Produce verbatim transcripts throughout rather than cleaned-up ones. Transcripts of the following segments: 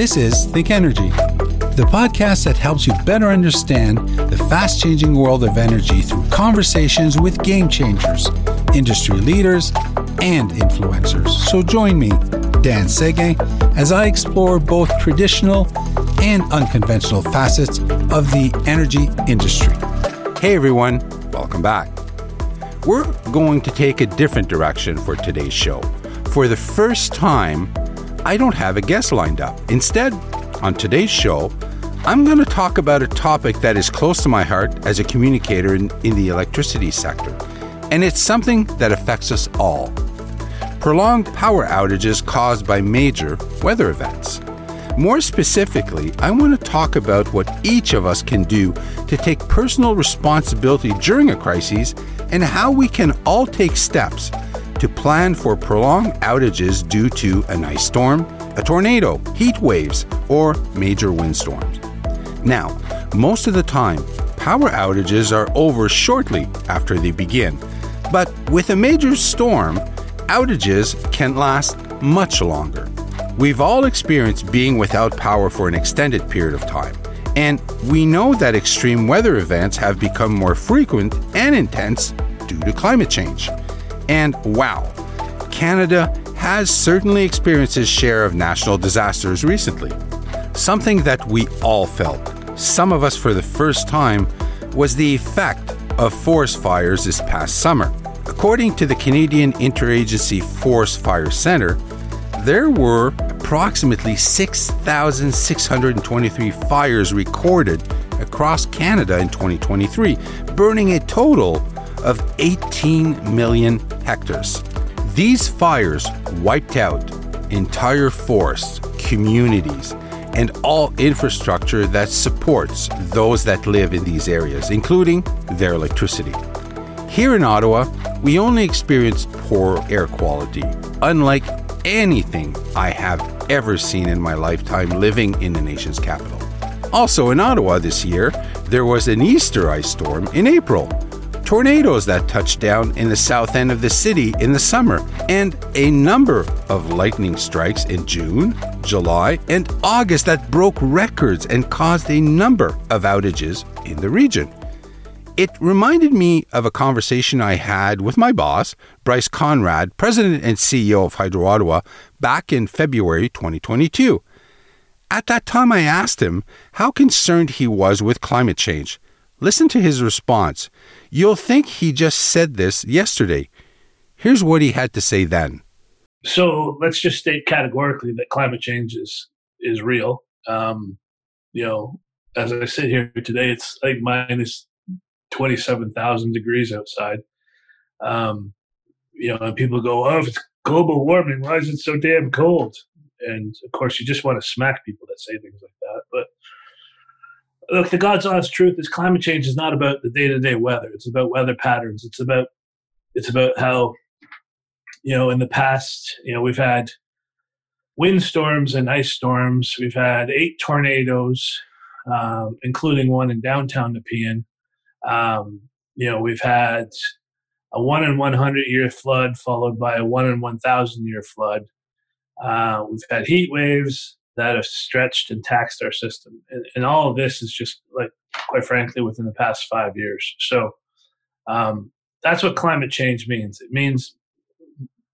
This is Think Energy, the podcast that helps you better understand the fast-changing world of energy through conversations with game changers, industry leaders, and influencers. So join me, Dan Seguin, as I explore both traditional and unconventional facets of the energy industry. Hey everyone, welcome back. We're going to take a different direction for today's show. For the first time, I don't have a guest lined up. Instead, on today's show, I'm going to talk about a topic that is close to my heart as a communicator in, in the electricity sector. And it's something that affects us all. Prolonged power outages caused by major weather events. More specifically, I want to talk about what each of us can do to take personal responsibility during a crisis and how we can all take steps to plan for prolonged outages due to an ice storm, a tornado, heat waves, or major windstorms. Now, most of the time, power outages are over shortly after they begin, but with a major storm, outages can last much longer. We've all experienced being without power for an extended period of time, and we know that extreme weather events have become more frequent and intense due to climate change. And wow, Canada has certainly experienced its share of national disasters recently. Something that we all felt, some of us for the first time, was the effect of forest fires this past summer. According to the Canadian Interagency Forest Fire Center, there were approximately six thousand six hundred twenty-three fires recorded across Canada in twenty twenty-three, burning a total of eighteen million hectares. These fires wiped out entire forests, communities, and all infrastructure that supports those that live in these areas, including their electricity. Here in Ottawa, we only experienced poor air quality, unlike anything I have ever seen in my lifetime living in the nation's capital. Also in Ottawa this year, there was an Easter ice storm in April, tornadoes that touched down in the south end of the city in the summer, and a number of lightning strikes in June, July, and August that broke records and caused a number of outages in the region. It reminded me of a conversation I had with my boss, Bryce Conrad, president and C E O of Hydro Ottawa, back in February twenty twenty-two. At that time, I asked him how concerned he was with climate change. Listen to his response. You'll think he just said this yesterday. Here's what he had to say then. So let's just state categorically that climate change is, is real. Um, you know, as I sit here today, it's like minus twenty-seven thousand degrees outside. Um, you know, and people go, oh, if it's global warming, why is it so damn cold? And of course, you just want to smack people that say things like that. But look, the God's honest truth is climate change is not about the day-to-day weather. It's about weather patterns. It's about it's about how, you know, in the past, you know, we've had windstorms and ice storms. We've had eight tornadoes, um, including one in downtown Nepean. Um, you know, we've had a one in one hundred year flood followed by a one in one thousand year flood. Uh, we've had heat waves that have stretched and taxed our system. And, and all of this is just, like, quite frankly, within the past five years. So um, that's what climate change means. It means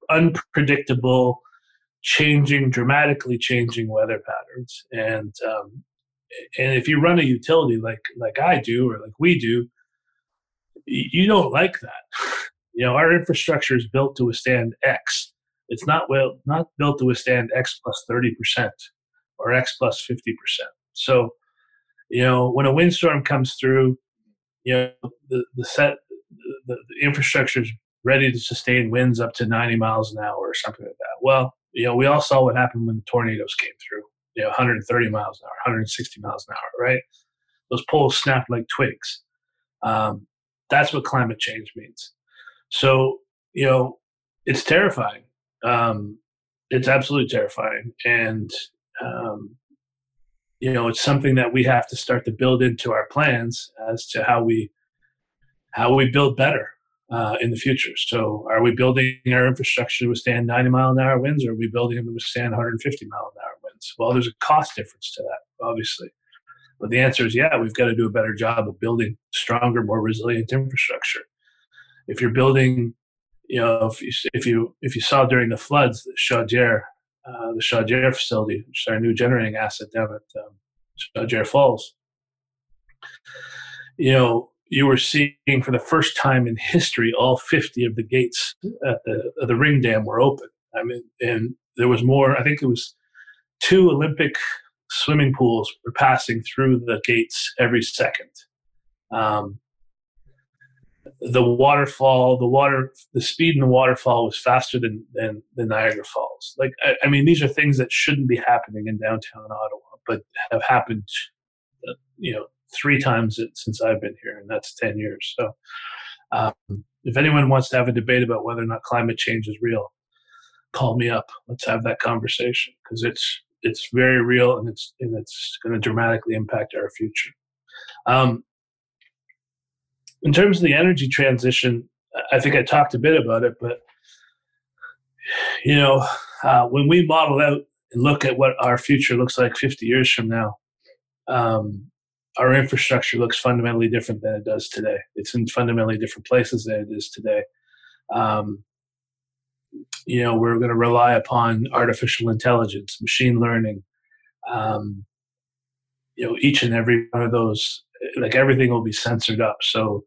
unpredictable, changing, dramatically changing weather patterns. And um, and if you run a utility like like I do or like we do, you don't like that. You know, our infrastructure is built to withstand X. It's not well not built to withstand X plus thirty percent. Or X plus fifty percent. So, you know, when a windstorm comes through, you know, the, the set, the, the infrastructure is ready to sustain winds up to ninety miles an hour or something like that. Well, you know, we all saw what happened when the tornadoes came through, you know, one hundred thirty miles an hour, one hundred sixty miles an hour, right? Those poles snapped like twigs. Um, that's what climate change means. So, you know, it's terrifying. Um, it's absolutely terrifying. And, Um, you know, it's something that we have to start to build into our plans as to how we how we build better uh, in the future. So are we building our infrastructure to withstand ninety mile an hour winds, or are we building them to withstand one hundred fifty mile an hour winds? difference? Well, there's a cost difference to that, obviously. But the answer is, yeah, we've got to do a better job of building stronger, more resilient infrastructure. If you're building, you know, if you if you, if you saw during the floods, the Chaudière, uh, the Chaudière facility, which is our new generating asset down at um, Chaudière Falls, you know, you were seeing for the first time in history, all fifty of the gates at the, at the Ring Dam were open. I mean, and there was more, I think it was two Olympic swimming pools were passing through the gates every second. Um, the waterfall, the water, the speed in the waterfall was faster than, than the Niagara Falls. Like, I, I mean, these are things that shouldn't be happening in downtown Ottawa, but have happened, uh, you know, three times since I've been here, and that's ten years. So um, if anyone wants to have a debate about whether or not climate change is real, call me up. Let's have that conversation, because it's it's very real, and it's and it's going to dramatically impact our future. Um, in terms of the energy transition, I think I talked a bit about it, but you know, uh, when we model out and look at what our future looks like fifty years from now, um, our infrastructure looks fundamentally different than it does today. It's in fundamentally different places than it is today. Um, you know, we're going to rely upon artificial intelligence, machine learning. Um, you know, each and every one of those, like everything will be censored up. So,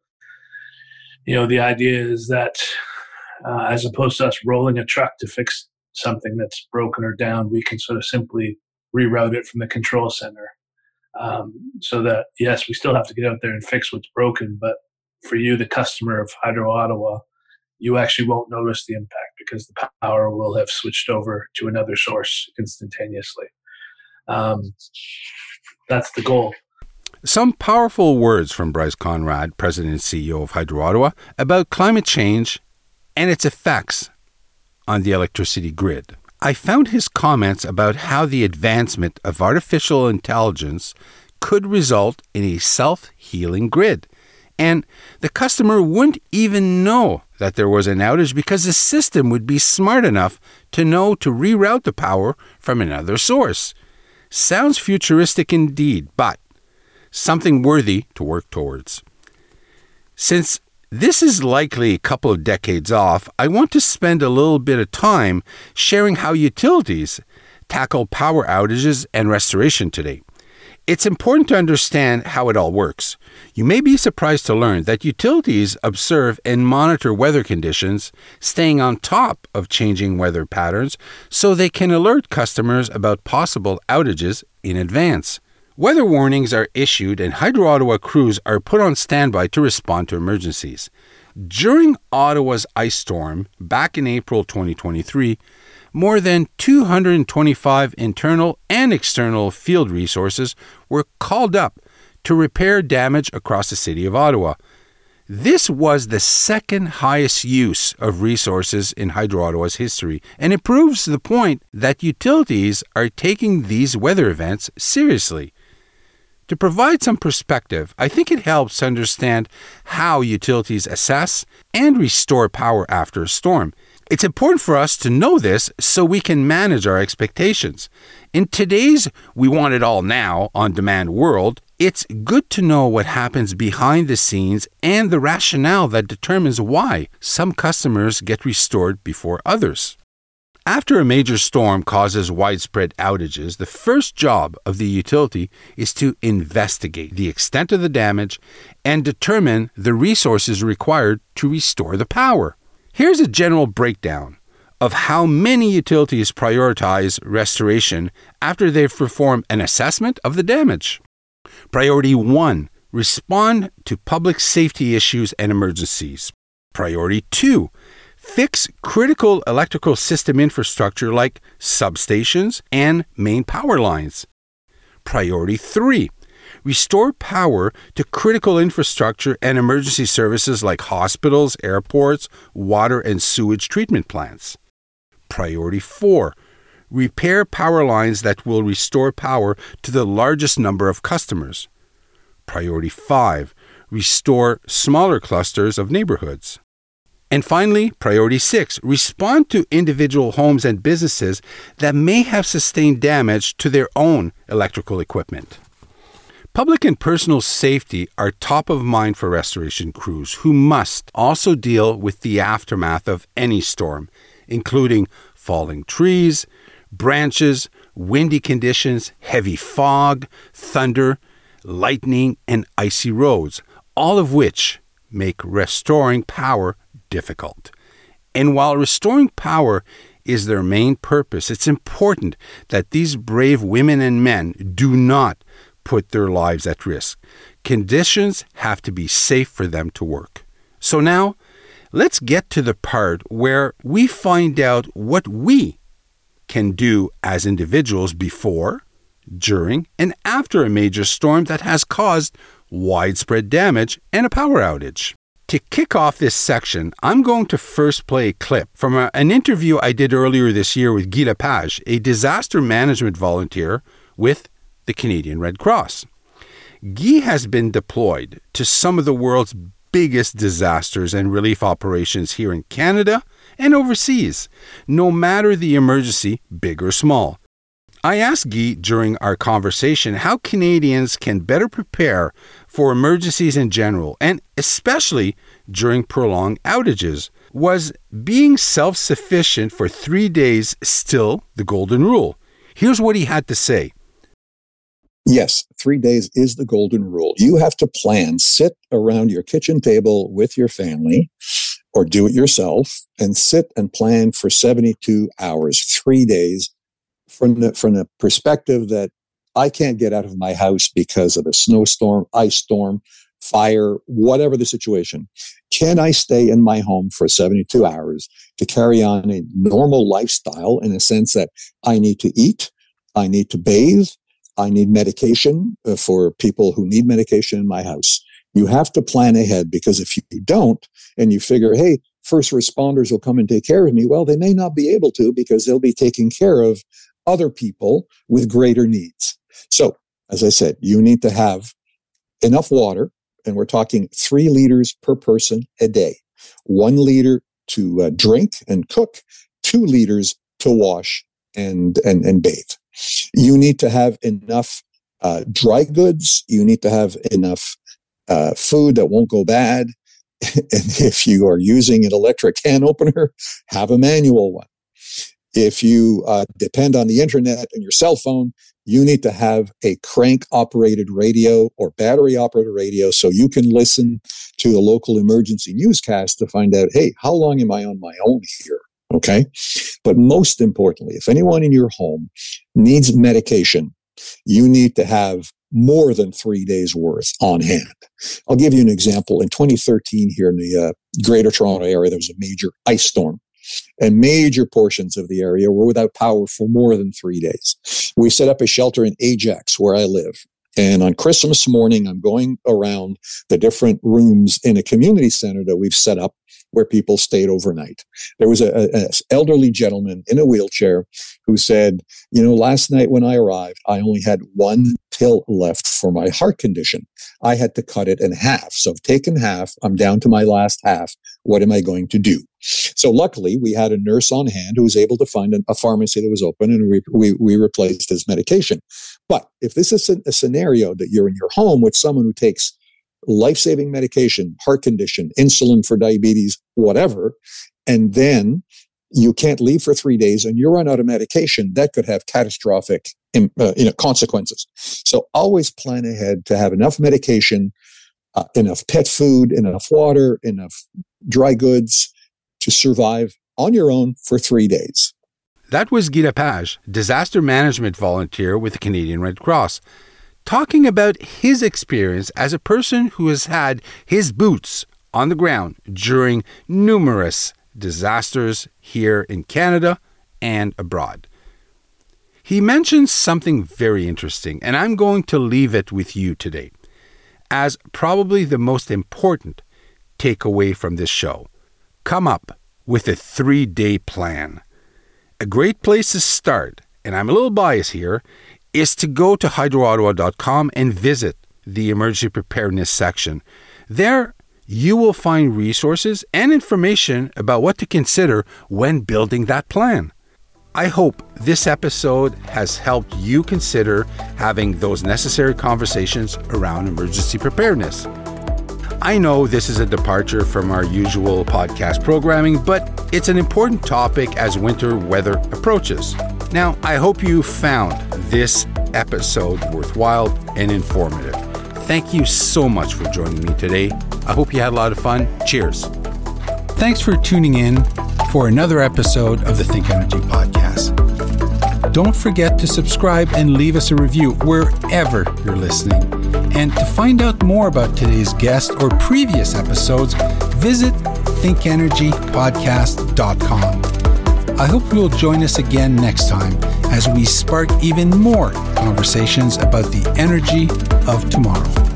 you know, the idea is that uh, as opposed to us rolling a truck to fix something that's broken or down, we can sort of simply reroute it from the control center. Um, so that, yes, we still have to get out there and fix what's broken, but for you, the customer of Hydro Ottawa, you actually won't notice the impact because the power will have switched over to another source instantaneously. Um, that's the goal. Some powerful words from Bryce Conrad, President and C E O of Hydro Ottawa, about climate change and its effects on the electricity grid. I found his comments about how the advancement of artificial intelligence could result in a self-healing grid. And the customer wouldn't even know that there was an outage because the system would be smart enough to know to reroute the power from another source. Sounds futuristic indeed, but something worthy to work towards. Since this is likely a couple of decades off, I want to spend a little bit of time sharing how utilities tackle power outages and restoration today. It's important to understand how it all works. You may be surprised to learn that utilities observe and monitor weather conditions, staying on top of changing weather patterns so they can alert customers about possible outages in advance. Weather warnings are issued and Hydro Ottawa crews are put on standby to respond to emergencies. During Ottawa's ice storm back in April twenty twenty-three, more than two hundred twenty-five internal and external field resources were called up to repair damage across the city of Ottawa. This was the second highest use of resources in Hydro Ottawa's history, and it proves the point that utilities are taking these weather events seriously. To provide some perspective, I think it helps to understand how utilities assess and restore power after a storm. It's important for us to know this so we can manage our expectations. In today's we want it all now on-demand world, it's good to know what happens behind the scenes and the rationale that determines why some customers get restored before others. After a major storm causes widespread outages, the first job of the utility is to investigate the extent of the damage and determine the resources required to restore the power. Here's a general breakdown of how many utilities prioritize restoration after they've performed an assessment of the damage. Priority one, respond to public safety issues and emergencies. Priority two, fix critical electrical system infrastructure like substations and main power lines. Priority three, restore power to critical infrastructure and emergency services like hospitals, airports, water and sewage treatment plants. Priority four, repair power lines that will restore power to the largest number of customers. Priority five, restore smaller clusters of neighborhoods. And finally, priority six, respond to individual homes and businesses that may have sustained damage to their own electrical equipment. Public and personal safety are top of mind for restoration crews who must also deal with the aftermath of any storm, including falling trees, branches, windy conditions, heavy fog, thunder, lightning, and icy roads, all of which make restoring power difficult. And while restoring power is their main purpose, it's important that these brave women and men do not put their lives at risk. Conditions have to be safe for them to work. So now, let's get to the part where we find out what we can do as individuals before, during, and after a major storm that has caused widespread damage and a power outage. To kick off this section, I'm going to first play a clip from a, an interview I did earlier this year with Guy Lepage, a disaster management volunteer with the Canadian Red Cross. Guy has been deployed to some of the world's biggest disasters and relief operations here in Canada and overseas, no matter the emergency, big or small. I asked Guy during our conversation how Canadians can better prepare for emergencies in general, and especially during prolonged outages. Was being self-sufficient for three days still the golden rule? Here's what he had to say. Yes, three days is the golden rule. You have to plan. Sit around your kitchen table with your family or do it yourself and sit and plan for seventy-two hours, three days. From the, from the perspective that I can't get out of my house because of a snowstorm, ice storm, fire, whatever the situation, can I stay in my home for seventy-two hours to carry on a normal lifestyle in a sense that I need to eat, I need to bathe, I need medication for people who need medication in my house? You have to plan ahead, because if you don't and you figure, hey, first responders will come and take care of me, well, they may not be able to, because they'll be taking care of other people with greater needs. So, as I said, you need to have enough water, and we're talking three liters per person a day, one liter to uh, drink and cook, two liters to wash and, and, and bathe. You need to have enough uh, dry goods. You need to have enough uh, food that won't go bad. And if you are using an electric can opener, have a manual one. If you uh, depend on the internet and your cell phone, you need to have a crank-operated radio or battery-operated radio so you can listen to the local emergency newscast to find out, hey, how long am I on my own here? Okay? But most importantly, if anyone in your home needs medication, you need to have more than three days' worth on hand. I'll give you an example. In twenty thirteen, here in the uh, Greater Toronto Area, there was a major ice storm, and major portions of the area were without power for more than three days. We set up a shelter in Ajax, where I live. And on Christmas morning, I'm going around the different rooms in a community center that we've set up where people stayed overnight. There was an elderly gentleman in a wheelchair who said, you know, last night when I arrived, I only had one pill left for my heart condition. I had to cut it in half. So I've taken half. I'm down to my last half. What am I going to do? So luckily, we had a nurse on hand who was able to find an, a pharmacy that was open, and we, we, we replaced his medication. But if this is a, a scenario that you're in your home with someone who takes life-saving medication, heart condition, insulin for diabetes, whatever, and then you can't leave for three days and you run out of medication, that could have catastrophic uh, you know, consequences. So always plan ahead to have enough medication, uh, enough pet food, enough water, enough dry goods to survive on your own for three days. That was Guy Lepage, disaster management volunteer with the Canadian Red Cross, talking about his experience as a person who has had his boots on the ground during numerous disasters here in Canada and abroad. He mentions something very interesting, and I'm going to leave it with you today as probably the most important takeaway from this show. Come up with a three-day plan. A great place to start, and I'm a little biased here, is to go to hydro ottawa dot com and visit the emergency preparedness section. There, you will find resources and information about what to consider when building that plan. I hope this episode has helped you consider having those necessary conversations around emergency preparedness. I know this is a departure from our usual podcast programming, but it's an important topic as winter weather approaches. Now, I hope you found this episode worthwhile and informative. Thank you so much for joining me today. I hope you had a lot of fun. Cheers. Thanks for tuning in for another episode of the Think Energy Podcast. Don't forget to subscribe and leave us a review wherever you're listening. And to find out more about today's guest or previous episodes, visit think energy podcast dot com. I hope you'll join us again next time as we spark even more conversations about the energy of tomorrow.